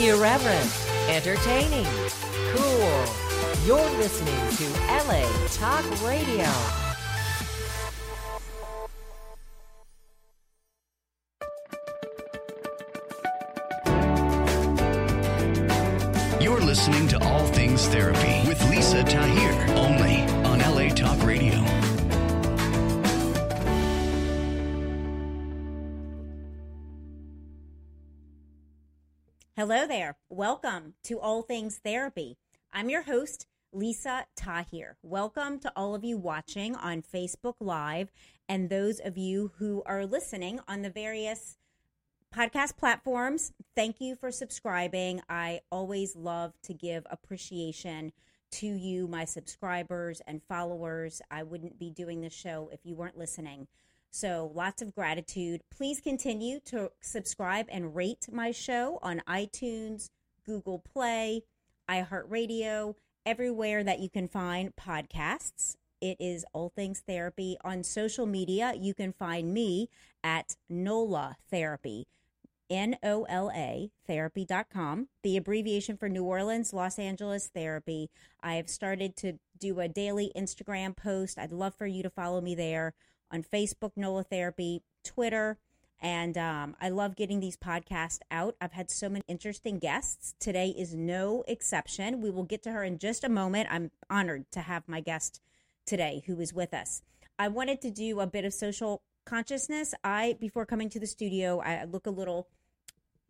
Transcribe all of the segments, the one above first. Irreverent, entertaining, cool. You're listening to LA Talk Radio. You're listening to All Things Therapy with Lisa Tahir, only on LA Talk Radio. Hello there. Welcome to All Things Therapy. I'm your host, Lisa Tahir. Welcome to all of you watching on Facebook Live and those of you who are listening on the various podcast platforms. Thank you for subscribing. I always love to give appreciation to you, my subscribers and followers. I wouldn't be doing this show if you weren't listening. So lots of gratitude. Please continue to subscribe and rate my show on iTunes, Google Play, iHeartRadio, everywhere that you can find podcasts. It is All Things Therapy. On social media, you can find me at Nola Therapy, N-O-L-A, therapy.com, the abbreviation for New Orleans, Los Angeles Therapy. I have started to do a daily Instagram post. I'd love for you to follow me there. On Facebook, Nola Therapy, Twitter, and I love getting these podcasts out. I've had so many interesting guests. Today is no exception. We will get to her in just a moment. I'm honored to have my guest today who is with us. I wanted to do a bit of social consciousness. Before coming to the studio, I look a little,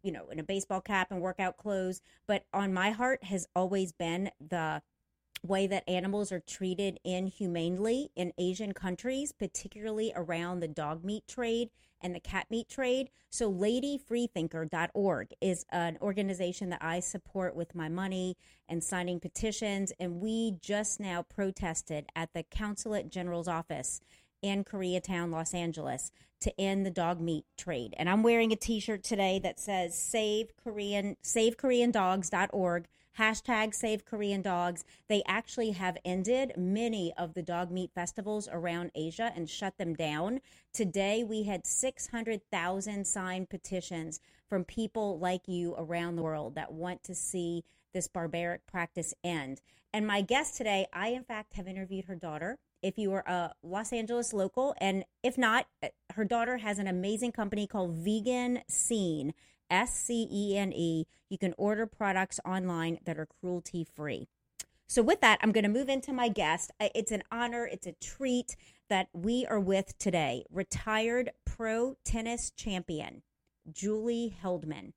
in a baseball cap and workout clothes, but on my heart has always been the way that animals are treated inhumanely in Asian countries, particularly around the dog meat trade and the cat meat trade. So ladyfreethinker.org is an organization that I support with my money and signing petitions. And we just now protested at the Consulate General's office in Koreatown, Los Angeles, to end the dog meat trade. And I'm wearing a T-shirt today that says savekoreandogs.org. Hashtag Save Korean Dogs. They actually have ended many of the dog meat festivals around Asia and shut them down. Today, we had 600,000 signed petitions from people like you around the world that want to see this barbaric practice end. And my guest today, I, in fact, have interviewed her daughter. If you are a Los Angeles local, and if not, her daughter has an amazing company called Vegan Scene. SCENE. You can order products online that are cruelty-free. So with that, I'm going to move into my guest. It's an honor, it's a treat that we are with today. Retired pro tennis champion, Julie Heldman.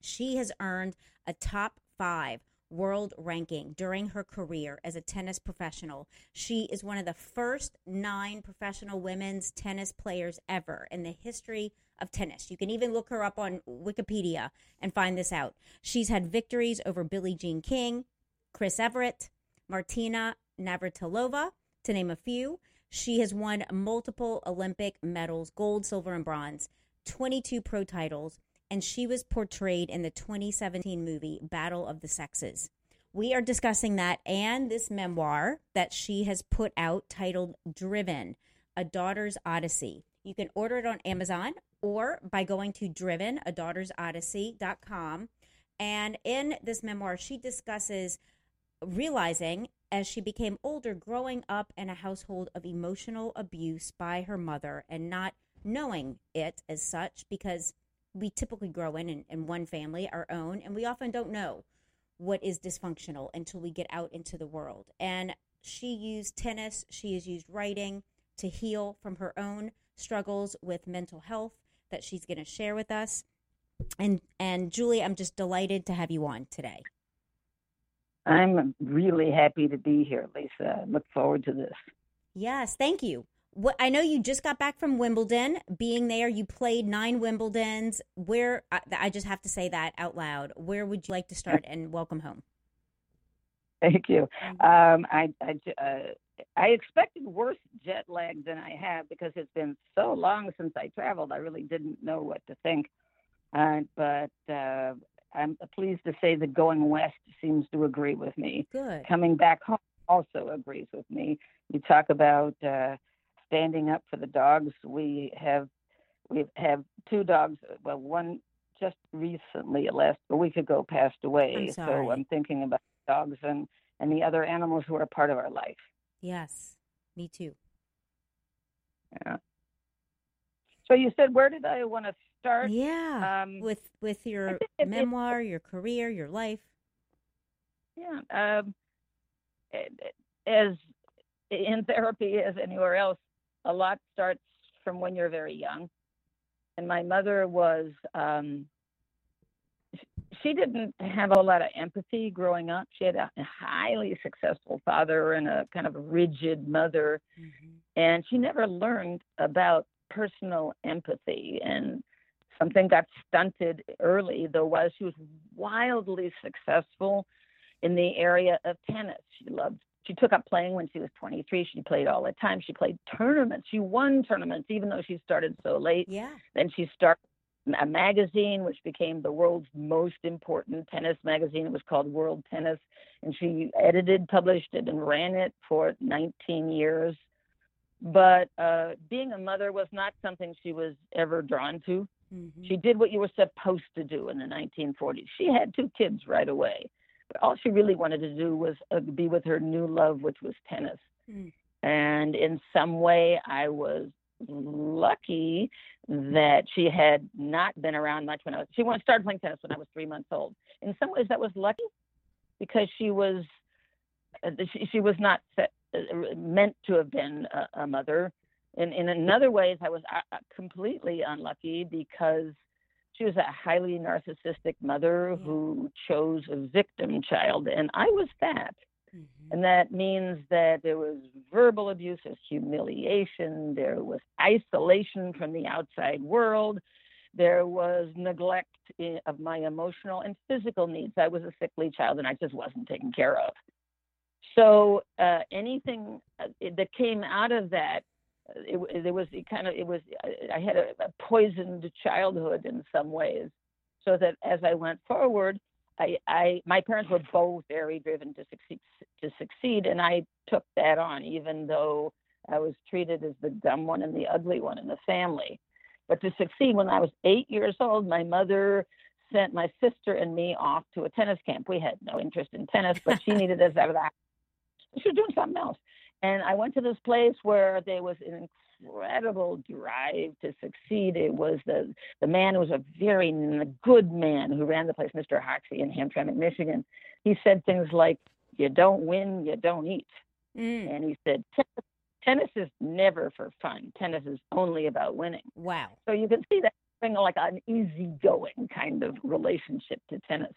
She has earned a top 5 world ranking during her career as a tennis professional. She is one of the first 9 professional women's tennis players ever in the history of tennis. You can even look her up on Wikipedia and find this out. She's had victories over Billie Jean King, Chris Evert, Martina Navratilova, to name a few. She has won multiple Olympic medals, gold, silver, and bronze, 22 pro titles, and she was portrayed in the 2017 movie Battle of the Sexes. We are discussing that and this memoir that she has put out titled Driven, A Daughter's Odyssey. You can order it on Amazon or by going to Driven, A Daughter's Odyssey.com. And in this memoir, she discusses realizing as she became older, growing up in a household of emotional abuse by her mother and not knowing it as such, because we typically grow in one family, our own, and we often don't know what is dysfunctional until we get out into the world. And she used tennis, she has used writing to heal from her own struggles with mental health that she's going to share with us. And Julie, I'm just delighted to have you on today. I'm really happy to be here, Lisa. I look forward to this. Yes, thank you. I know you just got back from Wimbledon. Being there, you played 9 Wimbledons. Where, I just have to say that out loud, where would you like to start? And welcome home. Thank you. I expected worse jet lag than I have because it's been so long since I traveled. I really didn't know what to think. But I'm pleased to say that going west seems to agree with me. Good. Coming back home also agrees with me. You talk about standing up for the dogs. We have 2 dogs. Well, one just recently, a week ago, passed away. So I'm thinking about dogs and the other animals who are part of our life. Yes, me too. Yeah. So you said, where did I want to start? Yeah, with your memoir, your career, your life. Yeah. As in therapy as anywhere else, a lot starts from when you're very young. And my mother was, she didn't have a lot of empathy growing up. She had a highly successful father and a kind of rigid mother. Mm-hmm. And she never learned about personal empathy. And something got stunted early, though, while she was wildly successful in the area of tennis. She took up playing when she was 23. She played all the time. She played tournaments. She won tournaments, even though she started so late. Yeah. Then she started a magazine, which became the world's most important tennis magazine. It was called World Tennis. And she edited, published it, and ran it for 19 years. But being a mother was not something she was ever drawn to. Mm-hmm. She did what you were supposed to do in the 1940s. She had two kids right away. But all she really wanted to do was be with her new love, which was tennis. Mm. And in some way, I was lucky that she had not been around much when she started playing tennis when I was 3 months old. In some ways, that was lucky because she was not meant to have been a mother. And in another ways, I was completely unlucky because she was a highly narcissistic mother who chose a victim child, and I was that. Mm-hmm. And that means that there was verbal abuse, there was humiliation, there was isolation from the outside world, there was neglect of my emotional and physical needs. I was a sickly child, and I just wasn't taken care of. So anything that came out of that, I had a poisoned childhood in some ways, so that as I went forward, my parents were both very driven to succeed, and I took that on, even though I was treated as the dumb one and the ugly one in the family. But to succeed, when I was 8 years old, my mother sent my sister and me off to a tennis camp. We had no interest in tennis, but she needed us out of the house. She was doing something else. And I went to this place where there was an incredible drive to succeed. It was the man who was a very good man who ran the place, Mr. Hoxie in Hamtramck, Michigan. He said things like, "You don't win, you don't eat." Mm. And he said, tennis is never for fun. Tennis is only about winning. Wow. So you can see that thing like an easygoing kind of relationship to tennis.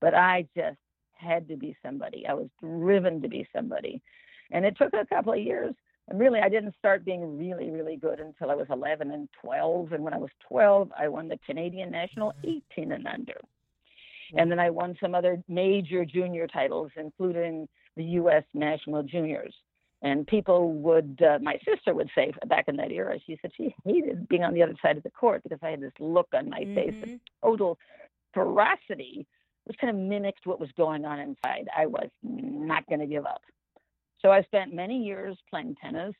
But I just had to be somebody. I was driven to be somebody. And it took a couple of years. And really, I didn't start being really, really good until I was 11 and 12. And when I was 12, I won the Canadian National 18 and under. And then I won some other major junior titles, including the U.S. National Juniors. And people would, my sister would say back in that era, she said she hated being on the other side of the court because I had this look on my face of total ferocity, which kind of mimicked what was going on inside. I was not going to give up. So I spent many years playing tennis,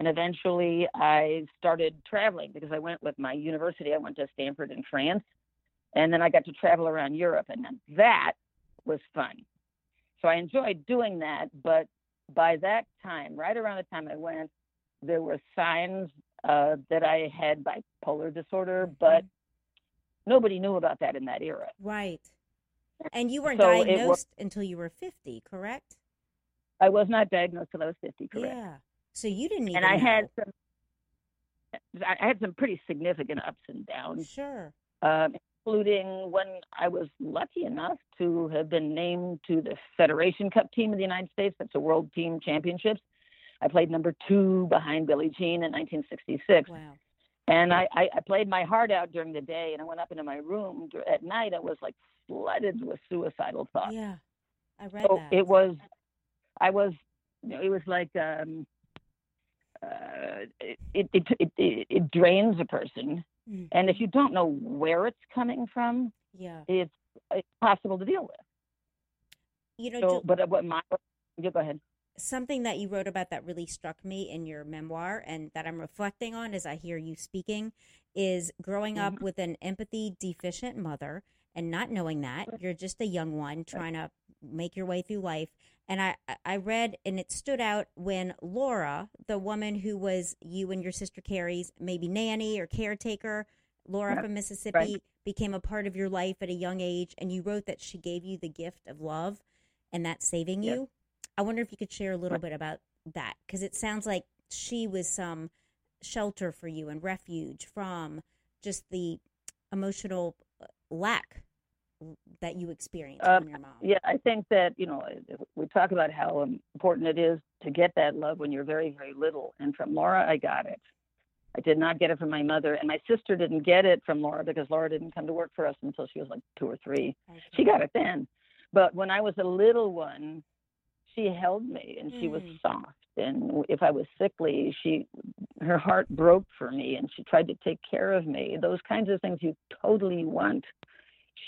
and eventually I started traveling because I went with my university. I went to Stanford in France, and then I got to travel around Europe, and that was fun. So I enjoyed doing that, but by that time, right around the time I went, there were signs that I had bipolar disorder, but nobody knew about that in that era. Right. And you weren't diagnosed until you were 50, correct? I was not diagnosed until I was 50, correct? Yeah. So you didn't even know. I had some pretty significant ups and downs. Sure. Including when I was lucky enough to have been named to the Federation Cup team of the United States. That's a World Team Championships. I played number 2 behind Billie Jean in 1966. Wow. And I played my heart out during the day, and I went up into my room. At night, I was like flooded with suicidal thoughts. Yeah, I read so that. So it was... it drains a person. Mm-hmm. And if you don't know where it's coming from, it's possible to deal with. You know, but what my, you go ahead. something that you wrote about that really struck me in your memoir and that I'm reflecting on as I hear you speaking is growing up with an empathy deficient mother and not knowing that you're just a young one trying to make your way through life. And I read, and it stood out when Laura, the woman who was you and your sister Carrie's maybe nanny or caretaker, Laura from Mississippi, became a part of your life at a young age. And you wrote that she gave you the gift of love and that's saving you. I wonder if you could share a little bit about that, because it sounds like she was some shelter for you and refuge from just the emotional lack that you experienced from your mom. Yeah, I think that, you know, we talk about how important it is to get that love when you're very, very little. And from Laura, I got it. I did not get it from my mother. And my sister didn't get it from Laura because Laura didn't come to work for us until she was like 2 or 3. She got it then. But when I was a little one, she held me and she was soft. And if I was sickly, her heart broke for me and she tried to take care of me. Those kinds of things you totally want.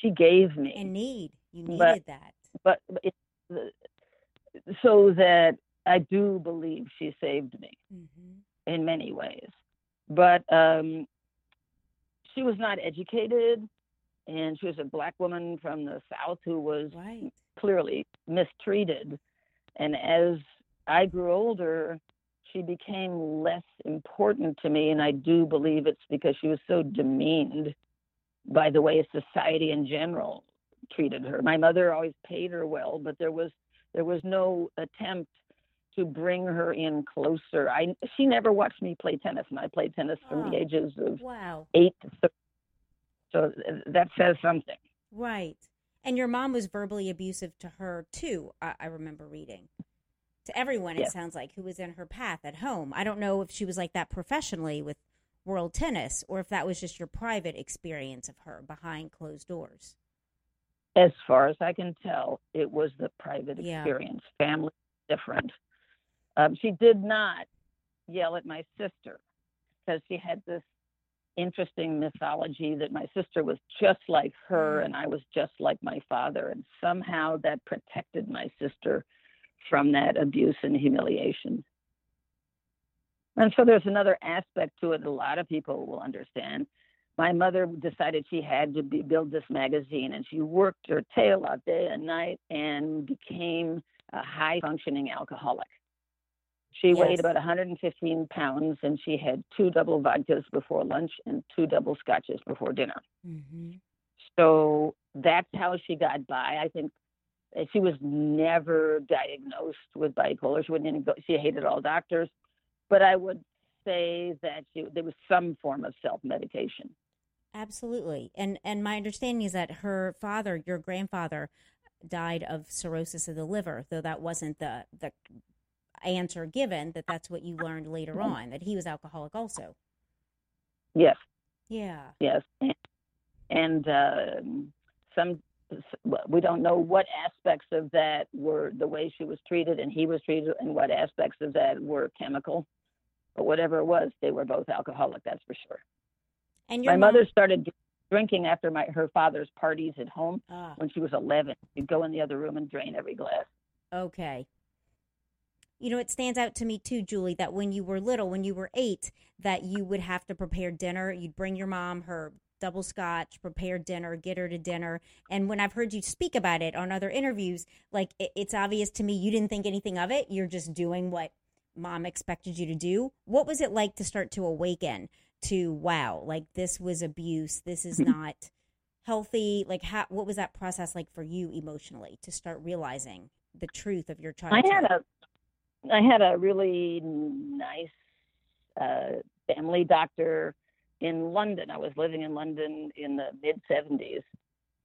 She gave me. And need. You needed that. So that I do believe she saved me in many ways. But she was not educated and she was a black woman from the South who was clearly mistreated. And as I grew older, she became less important to me. And I do believe it's because she was so demeaned by the way society in general treated her. My mother always paid her well, but there was no attempt to bring her in closer. She never watched me play tennis, and I played tennis from the ages of 8 to 30. So that says something. Right. And your mom was verbally abusive to her, too, I remember reading. To everyone, it sounds like, who was in her path at home. I don't know if she was like that professionally with World Tennis or if that was just your private experience of her behind closed doors. As far as I can tell, it was the private experience. Family different. She did not yell at my sister because she had this interesting mythology that my sister was just like her and I was just like my father, and somehow that protected my sister from that abuse and humiliation. And so there's another aspect to it a lot of people will understand. My mother decided she had to build this magazine, and she worked her tail off day and night and became a high-functioning alcoholic. She weighed about 115 pounds, and she had 2 double vodkas before lunch and 2 double scotches before dinner. So that's how she got by. I think she was never diagnosed with bipolar. She wouldn't even go. She hated all doctors. But I would say that there was some form of self-medication. Absolutely. And my understanding is that her father, your grandfather, died of cirrhosis of the liver, though that wasn't the answer given, that that's what you learned later on, that he was alcoholic also. Yes. Yeah. Yes. And we don't know what aspects of that were the way she was treated and he was treated and what aspects of that were chemical, but whatever it was, they were both alcoholic, that's for sure. And my mother started drinking after her father's parties at home when she was 11. She'd go in the other room and drain every glass. Okay. You know, it stands out to me, too, Julie, that when you were little, when you were 8, that you would have to prepare dinner. You'd bring your mom her double scotch, prepare dinner, get her to dinner. And when I've heard you speak about it on other interviews, like it's obvious to me you didn't think anything of it. You're just doing what mom expected you to do. What was it like to start to awaken to, wow, like this was abuse. This is not healthy. Like what was that process like for you emotionally to start realizing the truth of your childhood? I had a really nice family doctor in London. I was living in London in the mid-70s,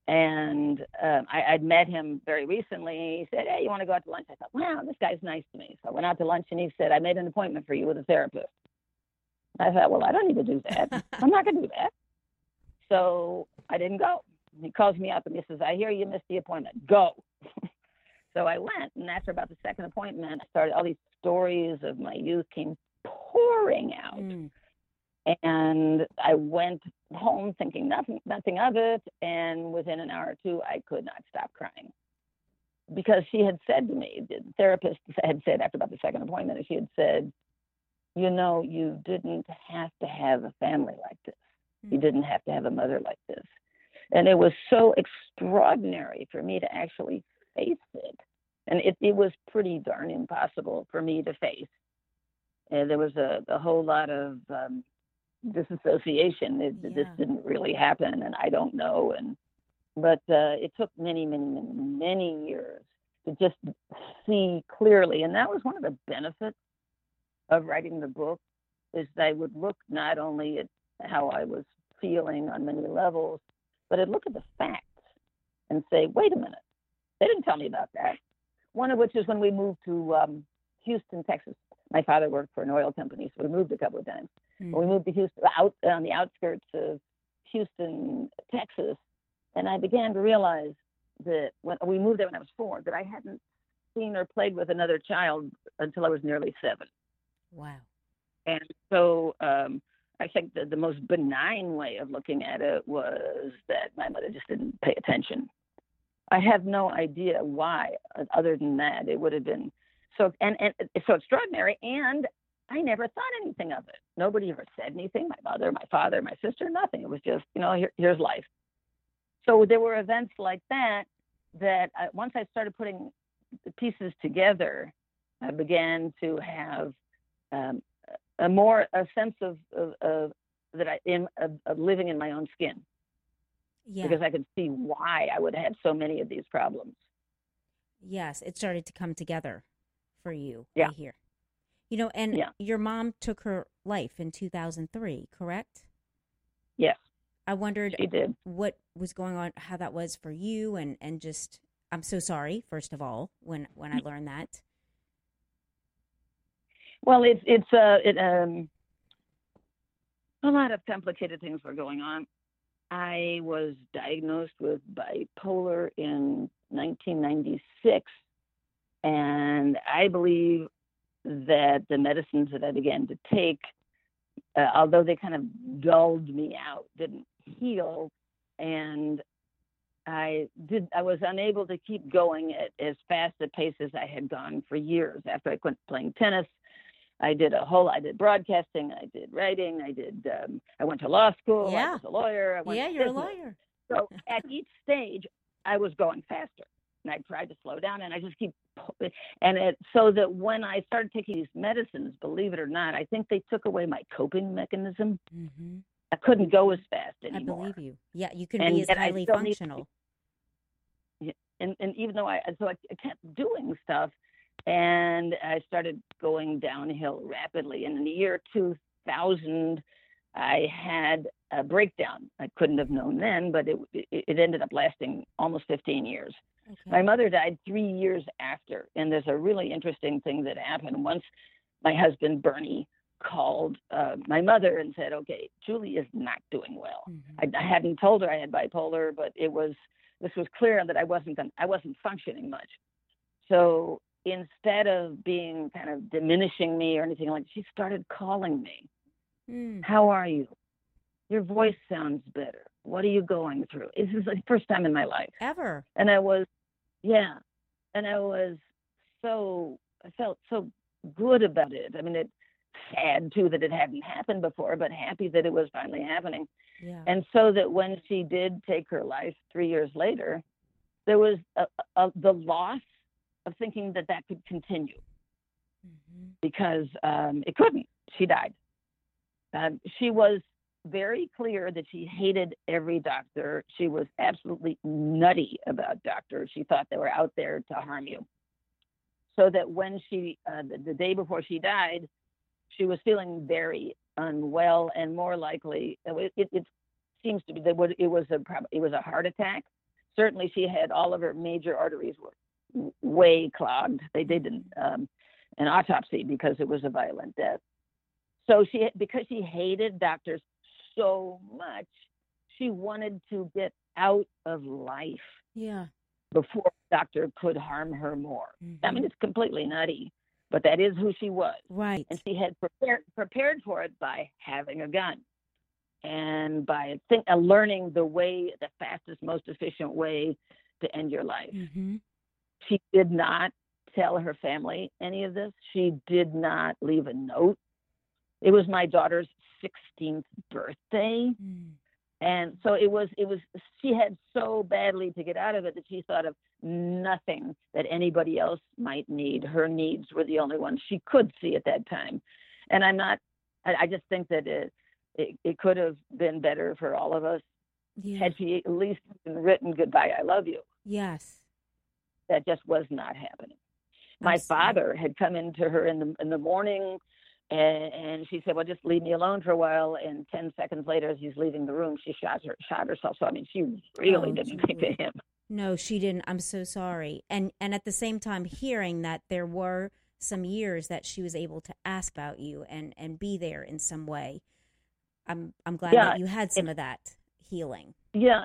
and I'd met him very recently. He said, hey, you want to go out to lunch? I thought, wow, this guy's nice to me. So I went out to lunch, and he said, I made an appointment for you with a therapist. I thought, well, I don't need to do that. I'm not going to do that. So I didn't go. He calls me up, and he says, I hear you missed the appointment. Go. So I went, and after about the second appointment, I started all these stories of my youth came pouring out. And I went home thinking nothing of it, and within an hour or two, I could not stop crying. because she had said to me, the therapist had said after about the second appointment, she had said, you know, you didn't have to have a family like this. You didn't have to have a mother like this. And it was so extraordinary for me to actually face it. And it was pretty darn impossible for me to face. And there was a whole lot of disassociation. This didn't really happen, and I don't know. But it took many, many, many, many years to just see clearly. And that was one of the benefits of writing the book, is that I would look not only at how I was feeling on many levels, but I'd look at the facts and say, wait a minute, they didn't tell me about that. One of which is when we moved to Houston, Texas. My father worked for an oil company, so we moved a couple of times. Mm-hmm. We moved to Houston, out on the outskirts of Houston, Texas, and I began to realize that when we moved there when I was 4, that I hadn't seen or played with another child until I was nearly 7. Wow. And so I think that the most benign way of looking at it was that my mother just didn't pay attention. I have no idea why, other than that, it would have been so, and it's so extraordinary, and I never thought anything of it. Nobody ever said anything, my mother, my father, my sister, nothing. It was just, you know, here's life. So there were events like that, that once I started putting the pieces together, I began to have a sense of that of living in my own skin. Yeah. Because I could see why I would have so many of these problems. Yes, it started to come together for you. Yeah. Right here. You know, and your mom took her life in 2003, correct? Yes. I wondered what was going on, how that was for you, and just, I'm so sorry, first of all, when I learned that. Well, it's a lot of complicated things were going on. I was diagnosed with bipolar in 1996, and I believe that the medicines that I began to take, although they kind of dulled me out, didn't heal, and I was unable to keep going at as fast a pace as I had gone for years. After I quit playing tennis, I did broadcasting, I did writing, I went to law school, yeah. I was a lawyer. You're a lawyer. So at each stage, I was going faster, and I tried to slow down, and I just so that when I started taking these medicines, believe it or not, I think they took away my coping mechanism. Mm-hmm. I couldn't go as fast anymore. I believe you. Yeah, you can be as highly functional. And even though I kept doing stuff, and I started going downhill rapidly. And in the year 2000, I had a breakdown. I couldn't have known then, but it ended up lasting almost 15 years. Okay. My mother died 3 years after. And there's a really interesting thing that happened. Once my husband, Bernie, called my mother and said, okay, Julie is not doing well. Mm-hmm. I hadn't told her I had bipolar, but this was clear that I wasn't functioning much. So instead of being kind of diminishing me or anything like that, she started calling me. Mm. How are you? Your voice sounds better. What are you going through? This is the first time in my life. Ever. I felt so good about it. I mean, it's sad too that it hadn't happened before, but happy that it was finally happening. Yeah. And so that when she did take her life 3 years later, there was the loss of thinking that could continue, mm-hmm. because it couldn't. She died. She was very clear that she hated every doctor. She was absolutely nutty about doctors. She thought they were out there to harm you. So that when she, the day before she died, she was feeling very unwell, and more likely, it seems to be that it was a heart attack. Certainly, she had all of her major arteries were way clogged. They did an autopsy because it was a violent death. So because she hated doctors so much, she wanted to get out of life. Yeah. Before a doctor could harm her more. Mm-hmm. I mean, it's completely nutty, but that is who she was. Right. And she had prepared for it by having a gun and by learning the fastest, most efficient way to end your life. Mm-hmm. She did not tell her family any of this. She did not leave a note. It was my daughter's 16th birthday. Mm. And so it was, she had so badly to get out of it that she thought of nothing that anybody else might need. Her needs were the only ones she could see at that time. And I just think that it could have been better for all of us. Yeah. Had she at least written goodbye, I love you. Yes. That just was not happening. My father had come into her in the morning, and she said, well, just leave me alone for a while. And 10 seconds later, as he's leaving the room, she shot herself. So, I mean, she really didn't think of him. No, she didn't. I'm so sorry. And at the same time, hearing that there were some years that she was able to ask about you and be there in some way. I'm glad that you had some of that healing. Yeah,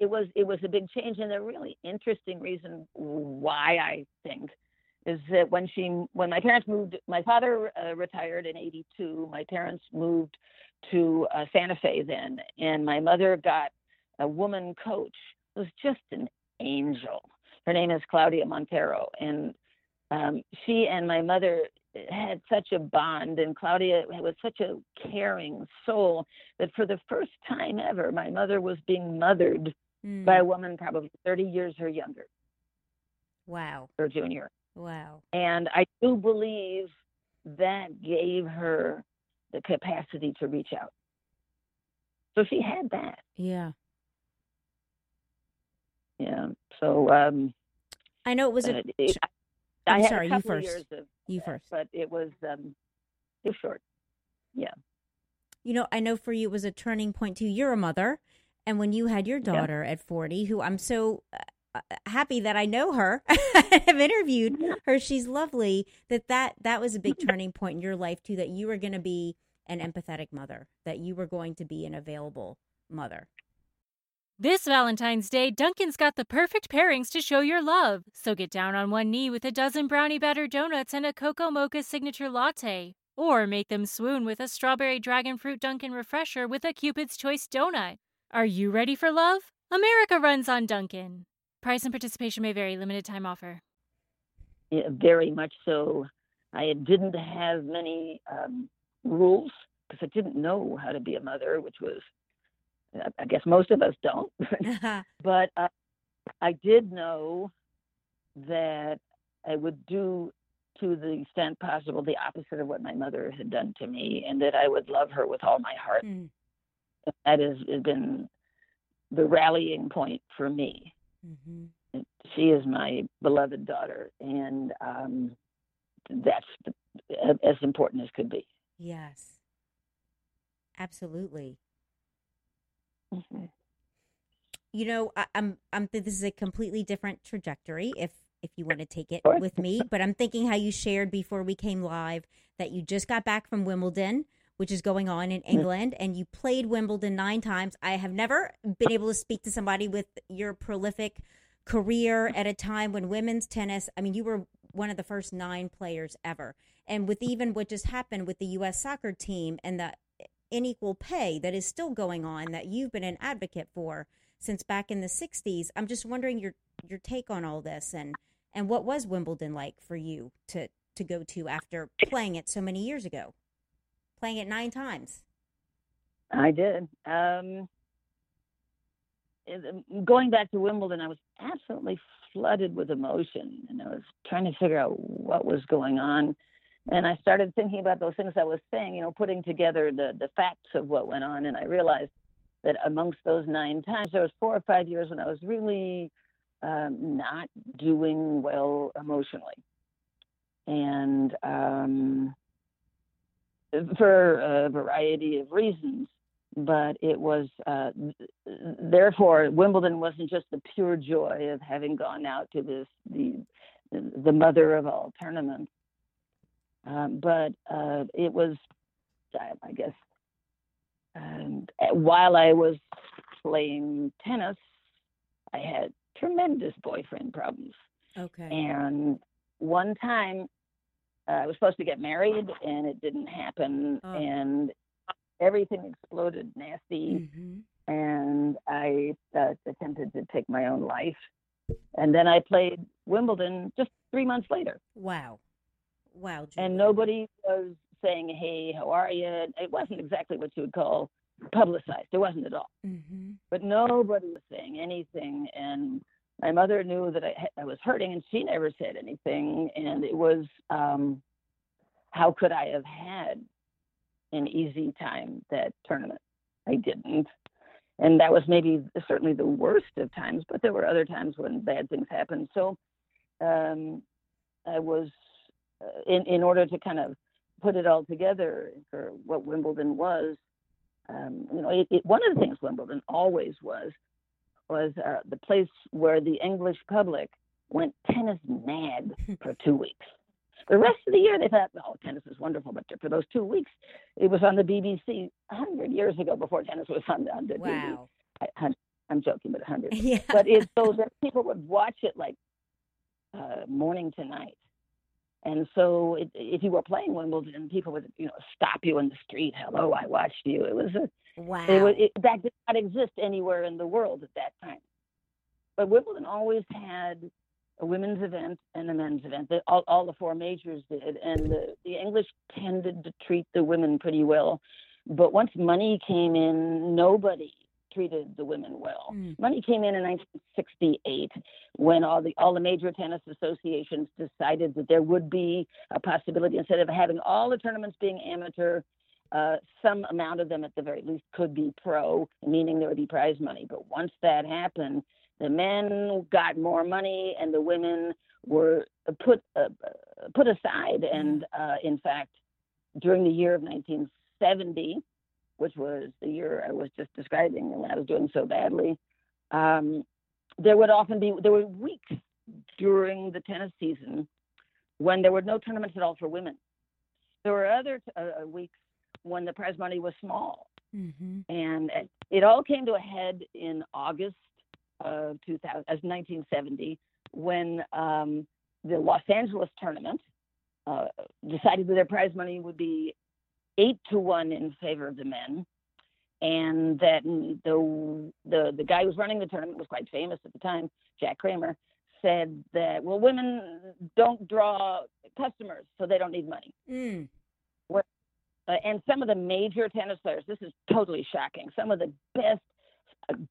it was a big change. And the really interesting reason why, I think, is that when my parents moved, my father retired in 82. My parents moved to Santa Fe then. And my mother got a woman coach who was just an angel. Her name is Claudia Montero. And she and my mother had such a bond, and Claudia was such a caring soul that for the first time ever, my mother was being mothered by a woman probably 30 years her younger. Wow. Her junior. Wow. And I do believe that gave her the capacity to reach out. So she had that. Yeah. Yeah. So I know it was I'm sorry, a couple years of you first, but it was short. Yeah. You know, I know for you it was a turning point too. You're a mother, and when you had your daughter at 40, who I'm so happy that I know her, I've interviewed her. She's lovely. That was a big turning point in your life too. That you were going to be an empathetic mother. That you were going to be an available mother. This Valentine's Day, Dunkin's got the perfect pairings to show your love. So get down on one knee with a dozen brownie batter donuts and a cocoa mocha signature latte. Or make them swoon with a strawberry dragon fruit Dunkin' refresher with a Cupid's Choice donut. Are you ready for love? America runs on Dunkin'. Price and participation may vary. Limited time offer. Yeah, very much so. I didn't have many rules because I didn't know how to be a mother, which was, I guess most of us don't, but I did know that I would do, to the extent possible, the opposite of what my mother had done to me, and that I would love her with all my heart. Mm. That has been the rallying point for me. Mm-hmm. She is my beloved daughter, and that's as important as could be. Yes, absolutely. Mm-hmm. You know, I'm. This is a completely different trajectory. If you want to take it with me, but I'm thinking how you shared before we came live that you just got back from Wimbledon, which is going on in England, and you played Wimbledon 9 times. I have never been able to speak to somebody with your prolific career at a time when women's tennis, I mean, you were one of the first 9 players ever, and with even what just happened with the U.S. soccer team and the unequal pay that is still going on that you've been an advocate for since back in the 60s. I'm just wondering your take on all this and what was Wimbledon like for you to go to after playing it so many years ago, playing it 9 times? I did. Going back to Wimbledon, I was absolutely flooded with emotion, and I was trying to figure out what was going on. And I started thinking about those things I was saying, you know, putting together the facts of what went on. And I realized that amongst those 9 times, there was 4 or 5 years when I was really not doing well emotionally. And for a variety of reasons. But it was, therefore, Wimbledon wasn't just the pure joy of having gone out to the mother of all tournaments. But it was, I guess, while I was playing tennis, I had tremendous boyfriend problems. Okay. And one time I was supposed to get married, and it didn't happen. Oh. And everything exploded nasty. Mm-hmm. And I attempted to take my own life. And then I played Wimbledon just 3 months later. Wow. Julie. And nobody was saying, hey, how are you? It wasn't exactly what you would call publicized. It wasn't at all. Mm-hmm. But nobody was saying anything. And my mother knew that I was hurting, and she never said anything. And it was, how could I have had an easy time that tournament? I didn't. And that was maybe certainly the worst of times, but there were other times when bad things happened. So I was, in order to kind of put it all together for what Wimbledon was, one of the things Wimbledon always was the place where the English public went tennis mad for 2 weeks. The rest of the year, they thought, oh, tennis is wonderful. But for those 2 weeks, it was on the BBC 100 years ago before tennis was on the wow. BBC. I'm joking, but 100. Yeah. But so that people would watch it like morning to night. And so if you were playing Wimbledon, people would, stop you in the street. Hello, I watched you. It was that did not exist anywhere in the world at that time. But Wimbledon always had a women's event and a men's event. All the four majors did. And the English tended to treat the women pretty well. But once money came in, nobody treated the women well. Mm. Money came in 1968 when all the major tennis associations decided that there would be a possibility, instead of having all the tournaments being amateur, some amount of them at the very least could be pro, meaning there would be prize money. But once that happened, the men got more money and the women were put aside. And in fact, during the year of 1970, which was the year I was just describing and I was doing so badly, there were weeks during the tennis season when there were no tournaments at all for women. There were other weeks when the prize money was small. Mm-hmm. And it all came to a head in August of 1970 when the Los Angeles tournament decided that their prize money would be 8-1 in favor of the men, and that the guy who was running the tournament was quite famous at the time, Jack Kramer, said that, well, women don't draw customers, so they don't need money. Mm. And some of the major tennis players, this is totally shocking, some of the best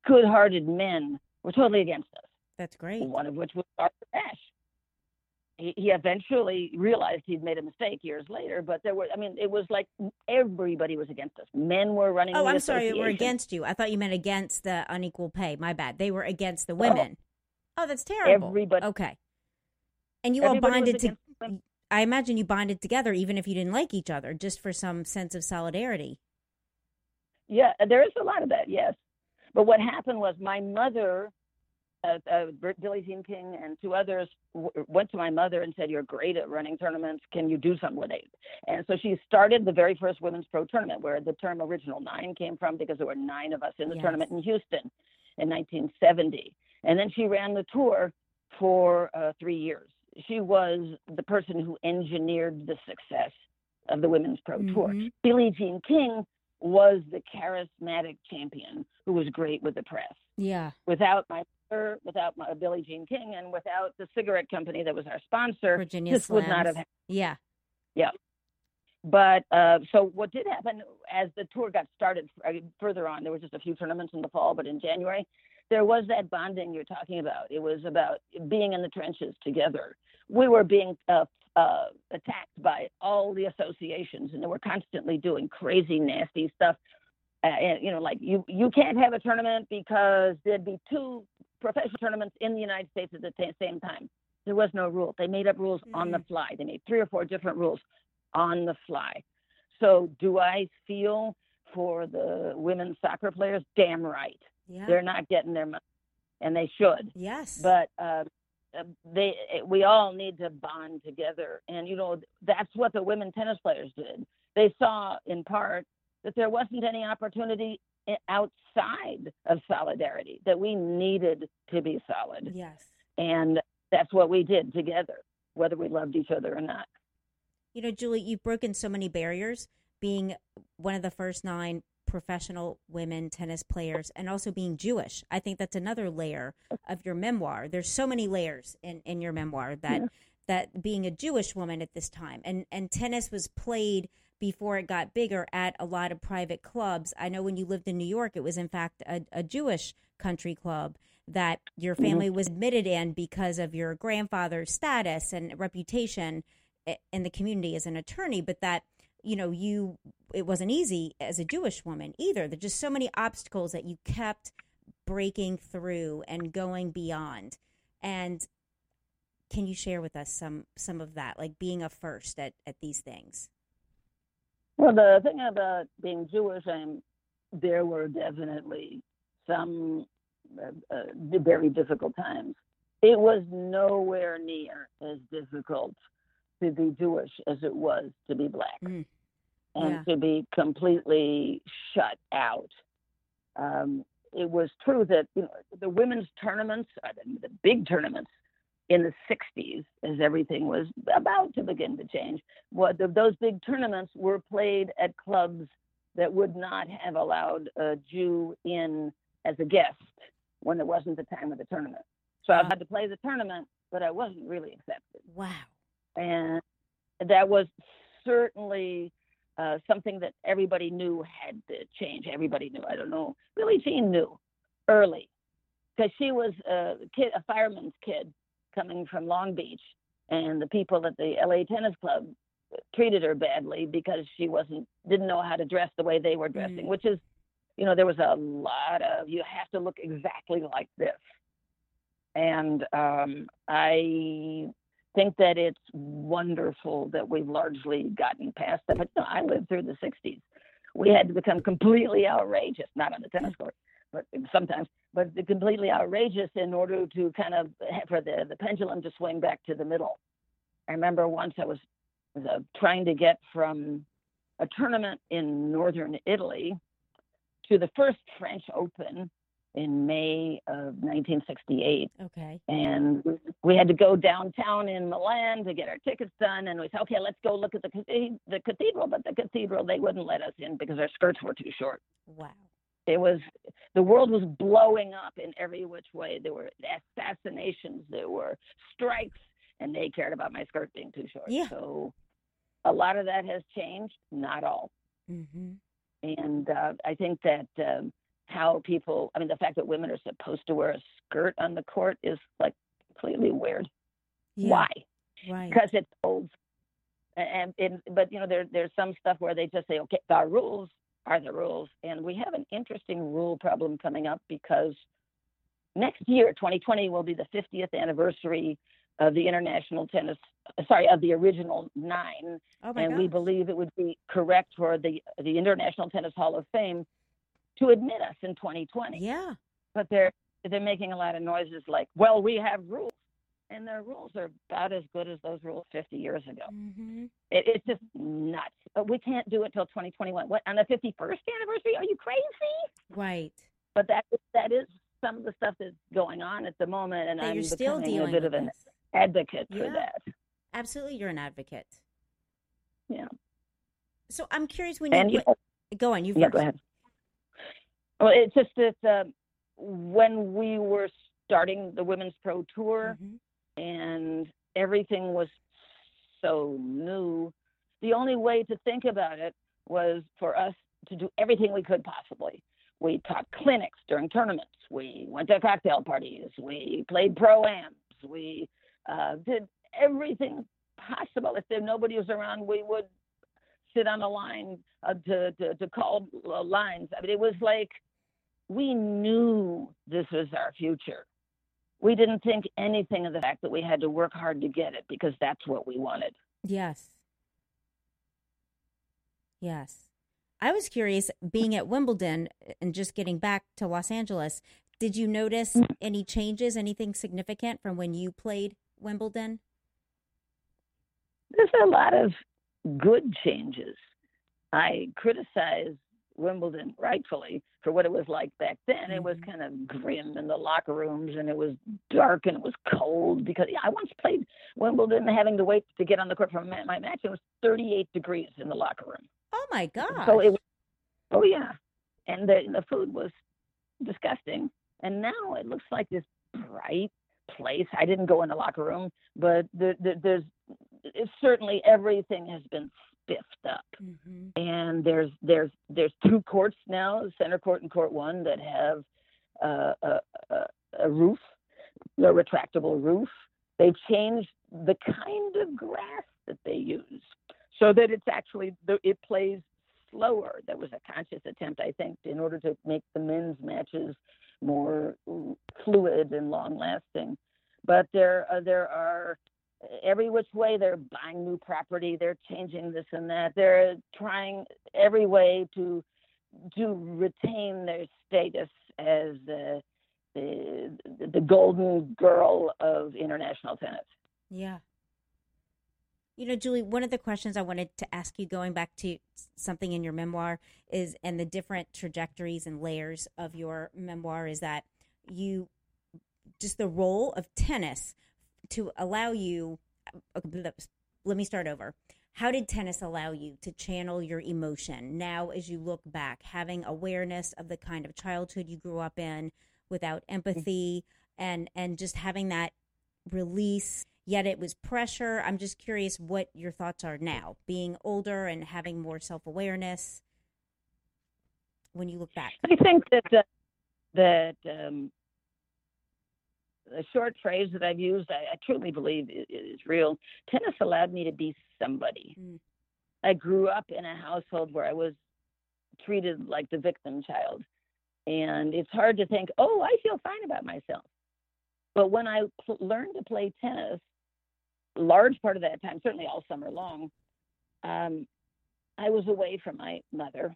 good-hearted men were totally against us. That's great. One of which was Arthur Ashe. He eventually realized he'd made a mistake years later, but it was like everybody was against us. Men were running. Oh, I'm sorry, were against you. I thought you meant against the unequal pay. My bad. They were against the women. Oh, that's terrible. Everybody. Okay. And you all bonded to. I imagine you bonded together, even if you didn't like each other, just for some sense of solidarity. Yeah, there is a lot of that. Yes, but what happened was my mother, Billie Jean King and two others went to my mother and said, you're great at running tournaments. Can you do something with it? And so she started the very first women's pro tournament, where the term original 9 came from, because there were 9 of us in the yes. tournament in Houston in 1970. And then she ran the tour for 3 years. She was the person who engineered the success of the women's pro mm-hmm. tour. Billie Jean King was the charismatic champion who was great with the press. Yeah. Without Billie Jean King and without the cigarette company that was our sponsor, Virginia Slams, would not have happened. Yeah. Yeah. But so what did happen as the tour got started further on, there were just a few tournaments in the fall, but in January, there was that bonding you're talking about. It was about being in the trenches together. We were being attacked by all the associations, and they were constantly doing crazy, nasty stuff. Like you can't have a tournament because there'd be 2 professional tournaments in the United States at the same time. There was no rule. They made up rules mm-hmm. on the fly. They made 3 or 4 different rules on the fly. So do I feel for the women's soccer players? Damn right. Yeah. They're not getting their money, and they should. Yes. But we all need to bond together. And, that's what the women tennis players did. They saw, in part, that there wasn't any opportunity outside of solidarity, that we needed to be solid. Yes. And that's what we did together, whether we loved each other or not. Julie, you've broken so many barriers, being one of the first 9 professional women tennis players and also being Jewish. I think that's another layer of your memoir. There's so many layers in your memoir that that being a Jewish woman at this time, and tennis was played before it got bigger at a lot of private clubs. I know when you lived in New York, it was in fact a Jewish country club that your family was admitted in because of your grandfather's status and reputation in the community as an attorney, but that, you know, you, it wasn't easy as a Jewish woman either. There's just so many obstacles that you kept breaking through and going beyond. And can you share with us some of that, like being a first at these things? Well, the thing about being Jewish, there were definitely some very difficult times. It was nowhere near as difficult to be Jewish as it was to be Black, and to be completely shut out. It was true that, you know, the women's tournaments, the big tournaments in the 60s, as everything was about to begin to change, those big tournaments were played at clubs that would not have allowed a Jew in as a guest when it wasn't the time of the tournament. So I had to play the tournament, but I wasn't really accepted. Wow. And that was certainly something that everybody knew had to change. Everybody knew. I don't know. Billie Jean knew early because she was a fireman's kid coming from Long Beach, and the people at the LA Tennis Club treated her badly because she didn't know how to dress the way they were dressing, which is, you know, there was a lot of, you have to look exactly like this. And I think that it's wonderful that we've largely gotten past that. But no, I lived through the 60s. We had to become completely outrageous, not on the tennis court, but sometimes, but completely outrageous in order to kind of, for the pendulum to swing back to the middle. I remember once I was trying to get from a tournament in northern Italy to the first French Open in May of 1968. Okay. And we had to go downtown in Milan to get our tickets done. And we said, okay, let's go look at the cathedral. But the cathedral, they wouldn't let us in because our skirts were too short. Wow. The world was blowing up in every which way. There were assassinations, there were strikes, and they cared about my skirt being too short. Yeah. So a lot of that has changed, not all. Mm-hmm. And I think that how people, I mean, the fact that women are supposed to wear a skirt on the court is like completely weird. Yeah. Why? Right. Because it's old. But you know, there's some stuff where they just say, okay, the rules are the rules. And we have an interesting rule problem coming up because next year, 2020, will be the 50th anniversary of the original 9. Oh my gosh. We believe it would be correct for the International Tennis Hall of Fame to admit us in 2020. Yeah. But they're making a lot of noises like, well, we have rules. And their rules are about as good as those rules 50 years ago. Mm-hmm. It's just nuts. But we can't do it till 2021. What, on the 51st anniversary? Are you crazy? Right. But that is some of the stuff that's going on at the moment, and I'm still becoming a bit of an advocate for that. Absolutely, you're an advocate. Yeah. So I'm curious go on. Go ahead. Well, it's just that when we were starting the Women's Pro Tour, and everything was so new, the only way to think about it was for us to do everything we could possibly. We taught clinics during tournaments. We went to cocktail parties. We played pro-ams. We did everything possible. If nobody was around, we would sit on a line to call lines. I mean, it was like we knew this was our future. We didn't think anything of the fact that we had to work hard to get it because that's what we wanted. Yes. Yes. I was curious, being at Wimbledon and just getting back to Los Angeles, did you notice any changes, anything significant from when you played Wimbledon? There's a lot of good changes. I criticize Wimbledon, rightfully, for what it was like back then. It was kind of grim in the locker rooms, and it was dark, and it was cold, because I once played Wimbledon having to wait to get on the court for my match. It was 38 degrees in the locker room. Oh my God. So it was, and the food was disgusting. And now it looks like this bright place. I didn't go in the locker room, but there's certainly everything has been spiffed up. Mm-hmm. And there's two courts now, center court and court one, that have a roof, a retractable roof. They changed the kind of grass that they use so that it's actually, it plays slower. That was a conscious attempt, I think, in order to make the men's matches more fluid and long lasting. But there are every which way. They're buying new property. They're changing this and that. They're trying every way to retain their status as the golden girl of international tennis. Yeah. You know, Julie, one of the questions I wanted to ask you, going back to something in your memoir, is, and the different trajectories and layers of your memoir, is that you, just the role of tennis to allow you, let me start over. How did tennis allow you to channel your emotion now as you look back, having awareness of the kind of childhood you grew up in without empathy, and just having that release? Yet it was pressure. I'm just curious what your thoughts are now, being older and having more self-awareness when you look back. I think that the short phrase that I've used, I truly believe is real. Tennis allowed me to be somebody. Mm. I grew up in a household where I was treated like the victim child. And it's hard to think, oh, I feel fine about myself. But when I learned to play tennis, a large part of that time, certainly all summer long, I was away from my mother,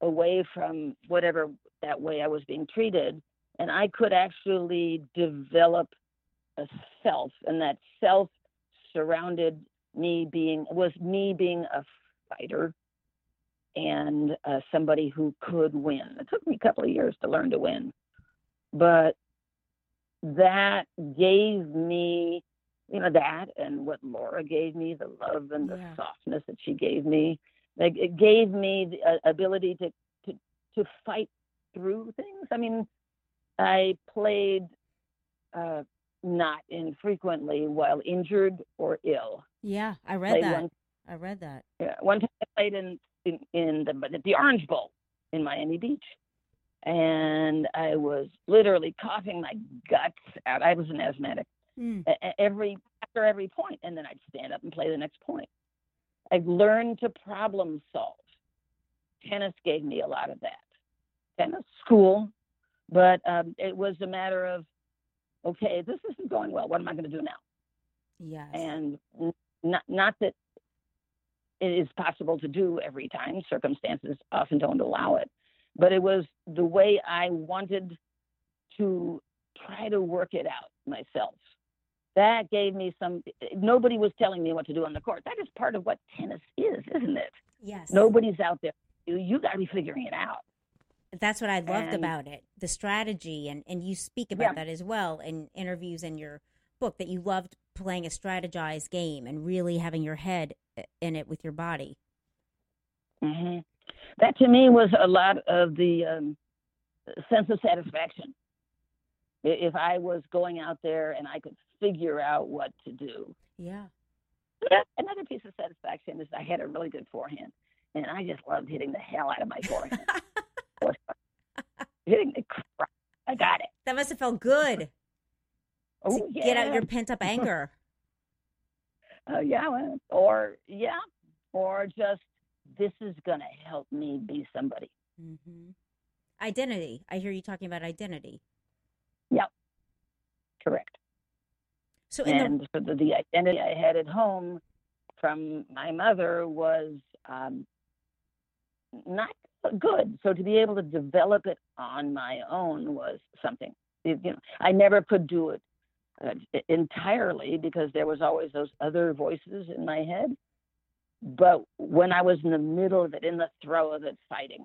away from whatever that way I was being treated. And I could actually develop a self, and that self surrounded me being a fighter and somebody who could win. It took me a couple of years to learn to win, but that gave me, you know, that and what Laura gave me, the love and the softness that she gave me, like, it gave me the ability to fight through things. I mean, I played not infrequently while injured or ill. Yeah, I read that. I read that. Yeah, one time I played in the Orange Bowl in Miami Beach. And I was literally coughing my guts out. I was an asthmatic. Mm. After every point, and then I'd stand up and play the next point. I've learned to problem solve. Tennis gave me a lot of that. Tennis, school, but it was a matter of, okay, this isn't going well. What am I going to do now? Yes. And not that it is possible to do every time. Circumstances often don't allow it. But it was the way I wanted to try to work it out myself. That gave me nobody was telling me what to do on the court. That is part of what tennis is, isn't it? Yes. Nobody's out there. You got to be figuring it out. That's what I loved about it, the strategy. And you speak about that as well in interviews in your book, that you loved playing a strategized game and really having your head in it with your body. Mm-hmm. That to me was a lot of the sense of satisfaction. If I was going out there and I could figure out what to do. Yeah. Another piece of satisfaction is I had a really good forehand, and I just loved hitting the hell out of my forehand. Hitting the crap. I got it. That must have felt good. Get out your pent-up anger. Or just, this is going to help me be somebody. Mm-hmm. Identity. I hear you talking about identity. Yeah, correct. So the identity I had at home from my mother was not good. So to be able to develop it on my own was something. I never could do it entirely because there was always those other voices in my head. But when I was in the middle of it, in the throw of it, fighting,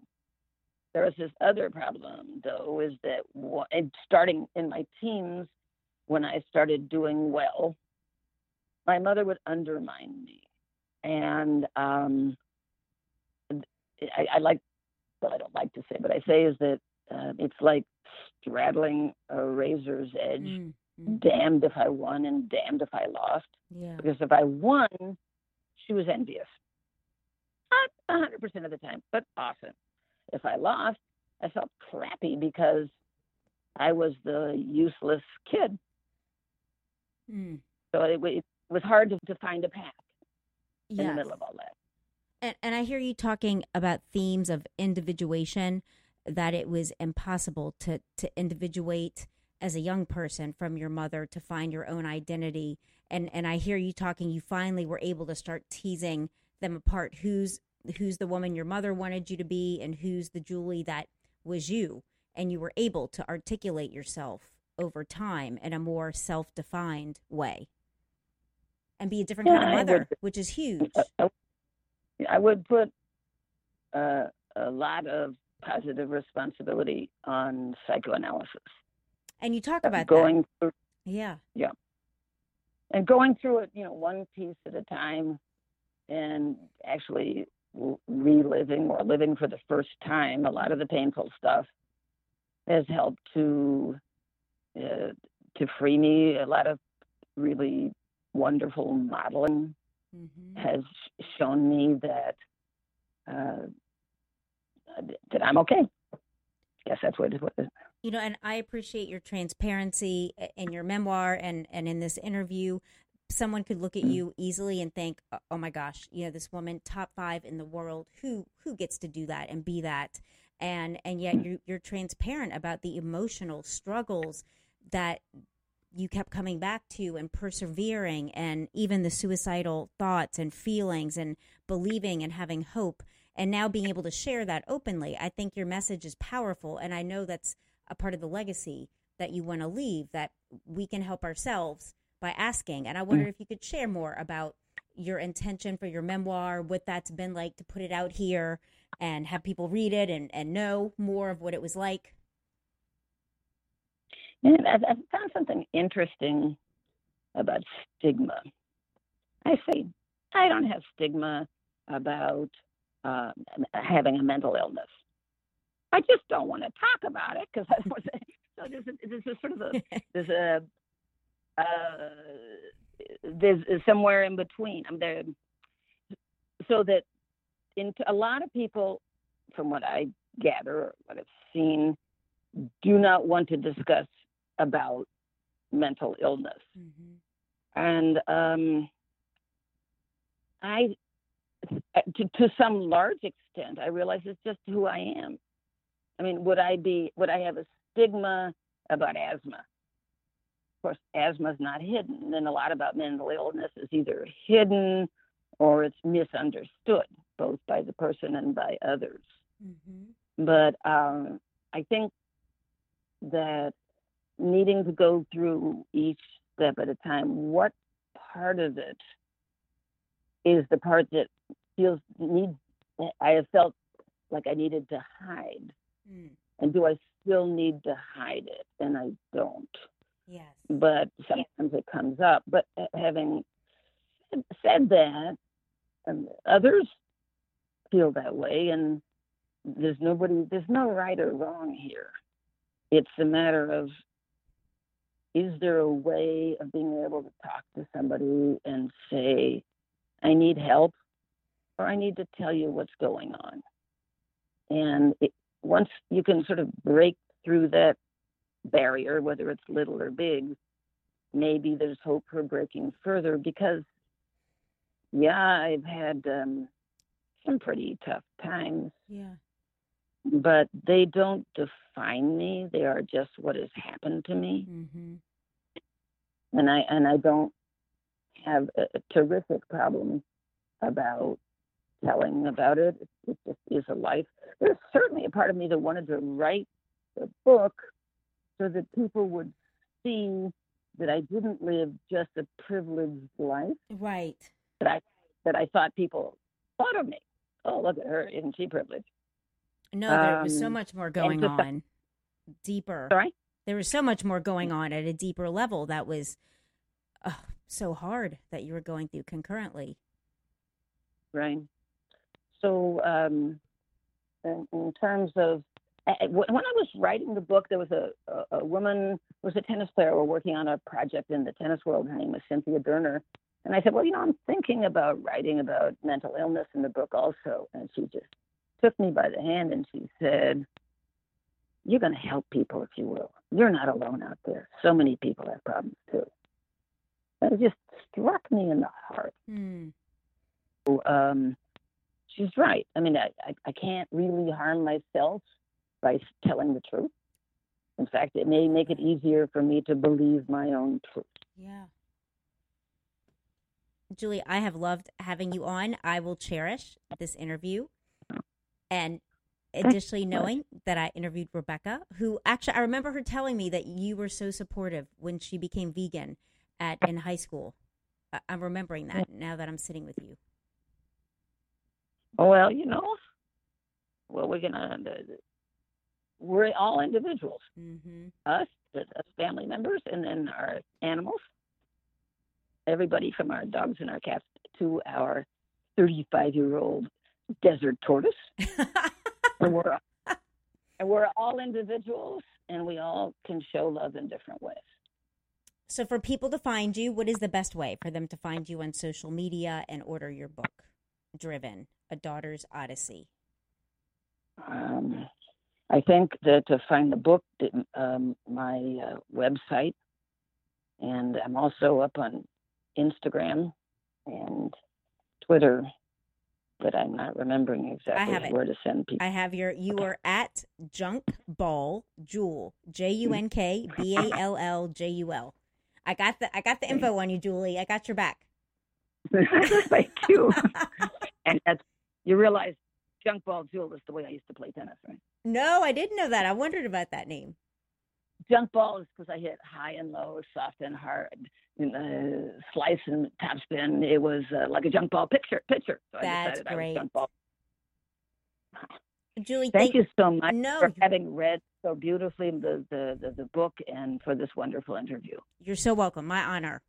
there was this other problem, though, is that starting in my teens, when I started doing well, my mother would undermine me. And I like what I don't like to say, but I say is that it's like straddling a razor's edge. Mm-hmm. Damned if I won and damned if I lost. Yeah. Because if I won, she was envious. Not 100% of the time, but often. If I lost, I felt crappy because I was the useless kid. Mm. So it was hard to find a path in the middle of all that. And I hear you talking about themes of individuation, that it was impossible to individuate as a young person from your mother to find your own identity. And I hear you talking, you finally were able to start teasing them apart. Who's the woman your mother wanted you to be and who's the Julie that was you. And you were able to articulate yourself over time in a more self-defined way and be a different kind of mother, which is huge. I would put a lot of positive responsibility on psychoanalysis. And you talk about going through, yeah. And going through it, one piece at a time, and actually reliving or living for the first time a lot of the painful stuff has helped to free me. A lot of really wonderful modeling has shown me that I'm okay. Yes, that's what it is. And I appreciate your transparency in your memoir and in this interview. Someone could look at you easily and think, oh my gosh, this woman, top 5 in the world, who gets to do that and be that? And yet you're transparent about the emotional struggles that you kept coming back to and persevering, and even the suicidal thoughts and feelings and believing and having hope, and now being able to share that openly. I think your message is powerful, and I know that's a part of the legacy that you want to leave, that we can help ourselves by asking. And I wonder if you could share more about your intention for your memoir, what that's been like to put it out here and have people read it and know more of what it was like. And I found something interesting about stigma. I say, I don't have stigma about having a mental illness. I just don't want to talk about it because I don't want to. So there's sort of there's somewhere in between. I'm there, so that a lot of people, from what I gather or what I've seen, do not want to discuss about mental illness. And I, to some large extent, I realize it's just who I am. I mean, would I have a stigma about asthma? Of course, asthma is not hidden, and a lot about mental illness is either hidden or it's misunderstood, both by the person and by others. But I think that needing to go through each step at a time, what part of it is the part that I have felt like I needed to hide, and do I still need to hide it? And I don't. Yes. But sometimes it comes up. But having said that, others feel that way, and there's no right or wrong here. It's a matter of, is there a way of being able to talk to somebody and say, I need help, or I need to tell you what's going on. And once you can sort of break through that barrier, whether it's little or big, maybe there's hope for breaking further, because, I've had some pretty tough times. Yeah. But they don't define me. They are just what has happened to me. And I don't have a terrific problem about telling about it. It just is a life. There's certainly a part of me that wanted to write the book so that people would see that I didn't live just a privileged life. Right. That I thought people thought of me. Oh, look at her. Isn't she privileged? No, there was so much more going on deeper. Sorry? There was so much more going on at a deeper level that was so hard that you were going through concurrently. Right. So in terms of, when I was writing the book, there was a woman who was a tennis player. We're working on a project in the tennis world. Her name was Cynthia Durner. And I said, well, I'm thinking about writing about mental illness in the book also. And she just took me by the hand and she said, you're going to help people if you will. You're not alone out there. So many people have problems too. That just struck me in the heart. Mm. So, she's right. I mean, I can't really harm myself by telling the truth. In fact, it may make it easier for me to believe my own truth. Yeah. Julie, I have loved having you on. I will cherish this interview. And additionally, knowing that I interviewed Rebecca, who actually, I remember her telling me that you were so supportive when she became vegan in high school. I'm remembering that now that I'm sitting with you. Well, we're going to... We're all individuals, mm-hmm. us family members, and then our animals, everybody from our dogs and our cats to our 35-year-old desert tortoise. and we're all individuals, and we all can show love in different ways. So for people to find you, what is the best way for them to find you on social media and order your book, Driven, A Daughter's Odyssey? I think that to find the book, my website, and I'm also up on Instagram and Twitter, but I'm not remembering exactly where to send people. I have you are at Junk Ball Jewel, JunkBallJuel. I got the info on you, Julie. I got your back. Thank you. And you realize Junk Ball Jewel is the way I used to play tennis, right? No, I didn't know that. I wondered about that name. Junk ball is because I hit high and low, soft and hard, slice and topspin. It was like a junk ball pitcher. So that's I great. I was junk ball. Julie, thank you so much for having read so beautifully the book and for this wonderful interview. You're so welcome. My honor.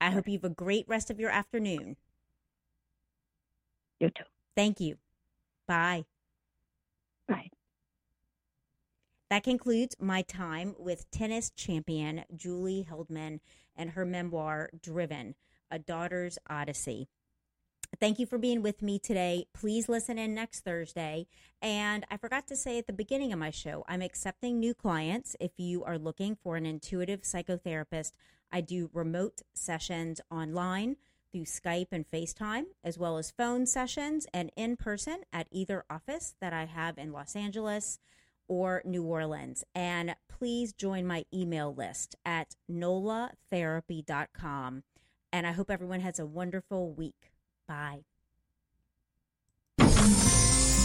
I hope you have a great rest of your afternoon. You too. Thank you. Bye. Bye. That concludes my time with tennis champion Julie Heldman and her memoir, Driven, A Daughter's Odyssey. Thank you for being with me today. Please listen in next Thursday. And I forgot to say at the beginning of my show, I'm accepting new clients. If you are looking for an intuitive psychotherapist, I do remote sessions online through Skype and FaceTime, as well as phone sessions and in person at either office that I have in Los Angeles or New Orleans. And please join my email list at nolatherapy.com. And I hope everyone has a wonderful week. Bye.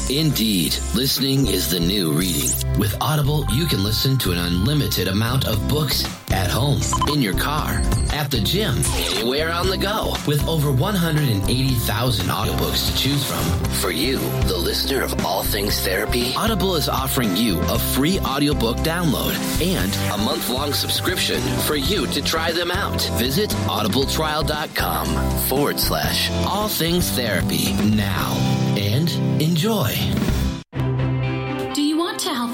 Indeed, listening is the new reading. With Audible, you can listen to an unlimited amount of books at home, in your car, at the gym, anywhere on the go. With over 180,000 audiobooks to choose from, for you, the listener of all things therapy, Audible is offering you a free audiobook download and a month-long subscription for you to try them out. Visit audibletrial.com/allthingstherapy now. And enjoy. Do you want to help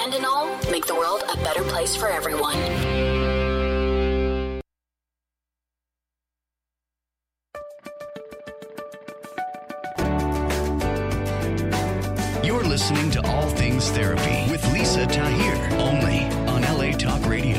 and in all, make the world a better place for everyone. You're listening to All Things Therapy with Lisa Tahir, only on LA Talk Radio.